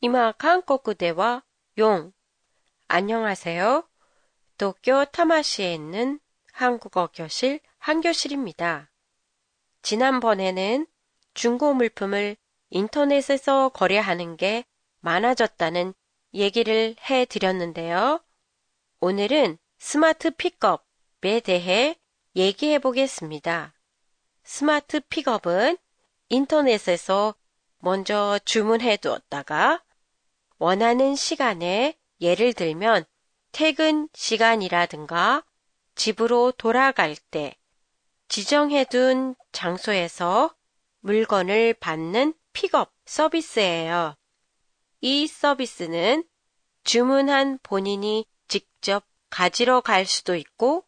今、韓国では 4. 안녕하세요. 도쿄 타마시에 있는 한국어 교실 한교실입니다. 지난번에는 중고 물품을 인터넷에서 거래하는 게 많아졌다는 얘기를 해드렸는데요. 오늘은 스마트 픽업에 대해 얘기해 보겠습니다. 스마트 픽업은 인터넷에서 먼저 주문해 두었다가 원하는 시간에 예를 들면 퇴근 시간이라든가 집으로 돌아갈 때 지정해둔 장소에서 물건을 받는 픽업 서비스예요. 이 서비스는 주문한 본인이 직접 가지러 갈 수도 있고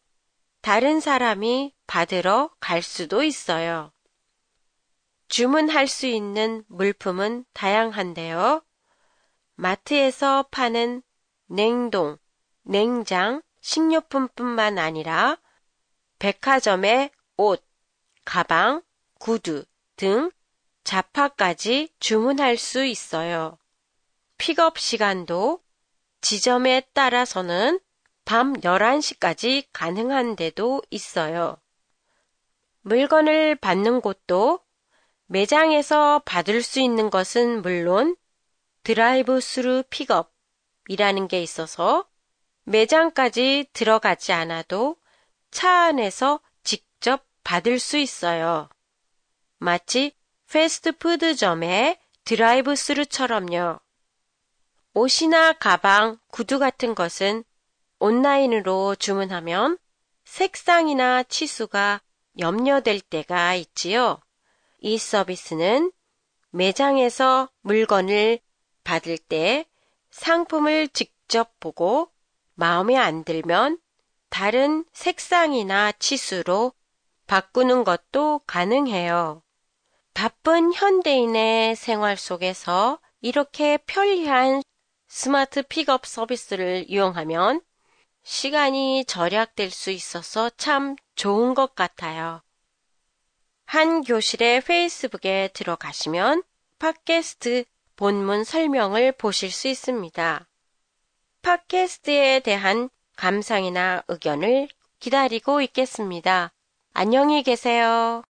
다른 사람이 받으러 갈 수도 있어요. 주문할 수 있는 물품은 다양한데요. 마트에서 파는 냉동, 냉장, 식료품뿐만 아니라 백화점의 옷, 가방, 구두 등 잡화까지 주문할 수 있어요. 픽업 시간도 지점에 따라서는 밤 11시까지 가능한 데도 있어요. 물건을 받는 곳도 매장에서 받을 수 있는 것은 물론 드라이브 스루 픽업이라는 게 있어서 매장까지 들어가지 않아도 차 안에서 직접 받을 수 있어요. 마치 패스트푸드점의 드라이브 스루처럼요. 옷이나 가방, 구두 같은 것은 온라인으로 주문하면 색상이나 치수가 염려될 때가 있지요. 이 서비스는 매장에서 물건을 받을 때 상품을 직접 보고 마음에 안 들면 다른 색상이나 치수로 바꾸는 것도 가능해요. 바쁜 현대인의 생활 속에서 이렇게 편리한 스마트 픽업 서비스를 이용하면 시간이 절약될 수 있어서 참 좋은 것 같아요. 한 교실의 페이스북에 들어가시면 팟캐스트 본문 설명을 보실 수 있습니다. 팟캐스트에 대한 감상이나 의견을 기다리고 있겠습니다. 안녕히 계세요.